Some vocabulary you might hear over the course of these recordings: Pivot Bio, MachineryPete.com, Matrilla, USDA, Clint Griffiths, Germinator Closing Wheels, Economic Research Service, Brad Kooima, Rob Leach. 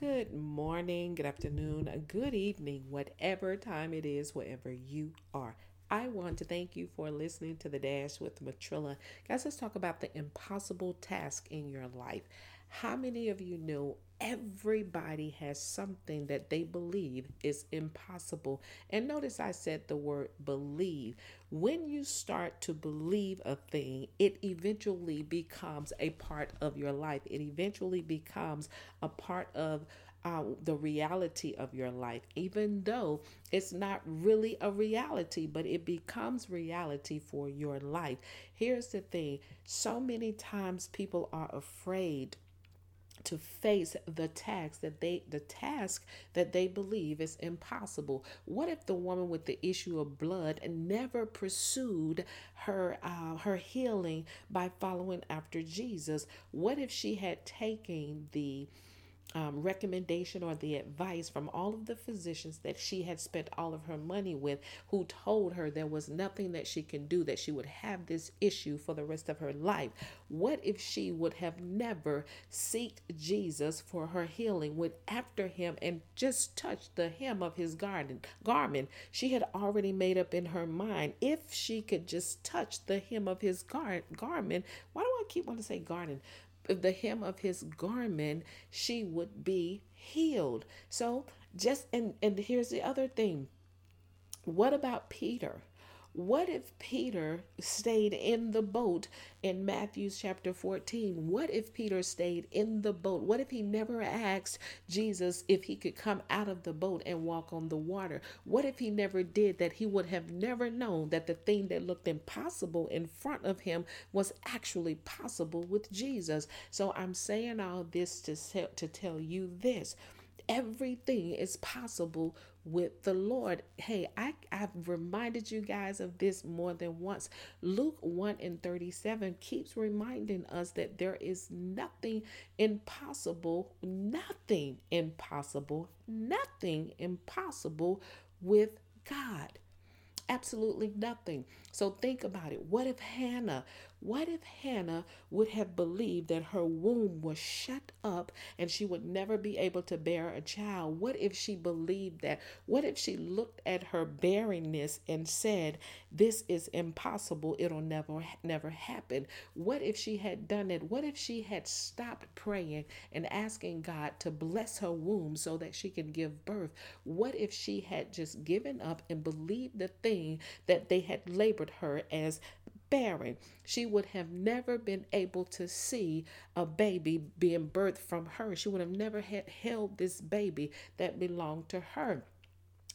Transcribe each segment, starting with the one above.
Good morning, good afternoon, good evening, whatever time it is, wherever you are. I want to thank you for listening to The Dash with Matrilla. Guys, let's talk about the impossible task in your life. How many of you know everybody has something that they believe is impossible? And notice I said the word believe. When you start to believe a thing, it eventually becomes a part of your life. It eventually becomes a part of the reality of your life, even though it's not really a reality, but it becomes reality for your life. Here's the thing. So many times people are afraid to face the task that they believe is impossible. What if the woman with the issue of blood never pursued her healing by following after Jesus? What if she had taken the recommendation or the advice from all of the physicians that she had spent all of her money with, who told her there was nothing that she can do, that she would have this issue for the rest of her life? What if she would have never sought Jesus for her healing, went after him and just touched the hem of his garment? She had already made up in her mind, if she could just touch the hem of his garment, why do I keep wanting to say garden? The hem of his garment, she would be healed. So and here's the other thing. What about Peter? What if Peter stayed in the boat in Matthew chapter 14? What if Peter stayed in the boat? What if he never asked Jesus if he could come out of the boat and walk on the water? What if he never did that? He would have never known that the thing that looked impossible in front of him was actually possible with Jesus. So I'm saying all this to tell you this. Everything is possible with the Lord. Hey, I've reminded you guys of this more than once. Luke 1:37 keeps reminding us that there is nothing impossible with God. Absolutely nothing. So think about it. What if Hannah would have believed that her womb was shut up and she would never be able to bear a child? What if she believed that? What if she looked at her barrenness and said, this is impossible. It'll never happen. What if she had done it? What if she had stopped praying and asking God to bless her womb so that she could give birth? What if she had just given up and believed the thing that they had labored her as barren? She would have never been able to see a baby being birthed from her. She would have never had held this baby that belonged to her.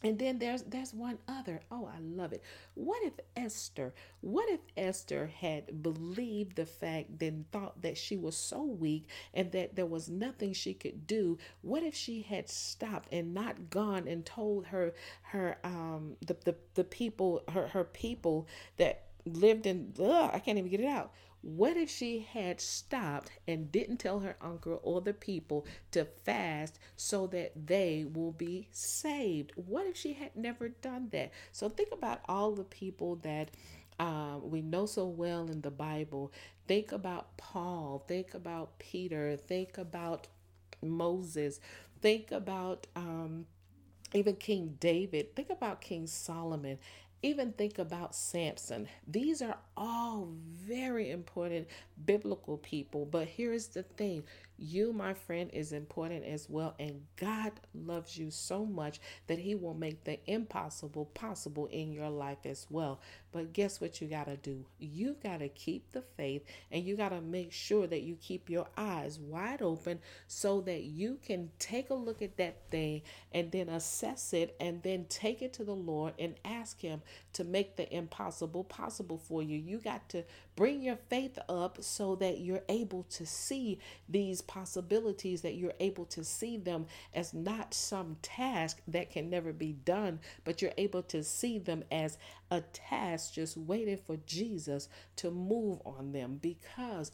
And then there's one other. Oh, I love it. What if Esther had believed the fact, then thought that she was so weak and that there was nothing she could do? What if she had stopped and not gone and told her people that lived in, I can't even get it out. What if she had stopped and didn't tell her uncle or the people to fast so that they will be saved? What if she had never done that? So think about all the people that we know so well in the Bible. Think about Paul. Think about Peter. Think about Moses. Think about even King David. Think about King Solomon. Even think about Samson. These are all very important biblical people. But here's the thing. You, my friend, is important as well. And God loves you so much that he will make the impossible possible in your life as well. But guess what you got to do? You got to keep the faith, and you got to make sure that you keep your eyes wide open so that you can take a look at that thing and then assess it and then take it to the Lord and ask him to make the impossible possible for you. You got to bring your faith up so that you're able to see these possibilities, that you're able to see them as not some task that can never be done, but you're able to see them as a task just waiting for Jesus to move on them, because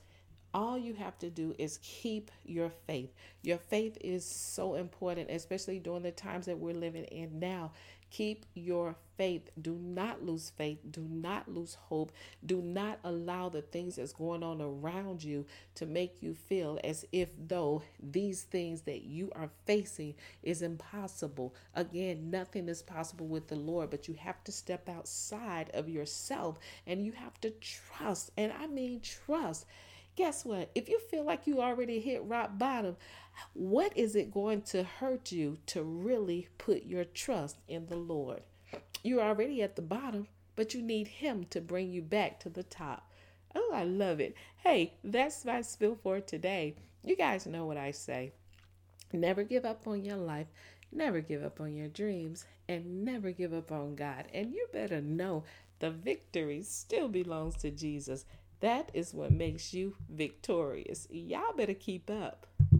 all you have to do is keep your faith. Your faith is so important, especially during the times that we're living in now. Keep your faith. Do not lose faith. Do not lose hope. Do not allow the things that's going on around you to make you feel as if though these things that you are facing is impossible. Again, nothing is possible with the Lord, but you have to step outside of yourself and you have to trust. And I mean trust. Guess what? If you feel like you already hit rock bottom, what is it going to hurt you to really put your trust in the Lord? You're already at the bottom, but you need Him to bring you back to the top. Oh, I love it. Hey, that's my spill for today. You guys know what I say. Never give up on your life. Never give up on your dreams, and never give up on God. And you better know the victory still belongs to Jesus. That is what makes you victorious. Y'all better keep up.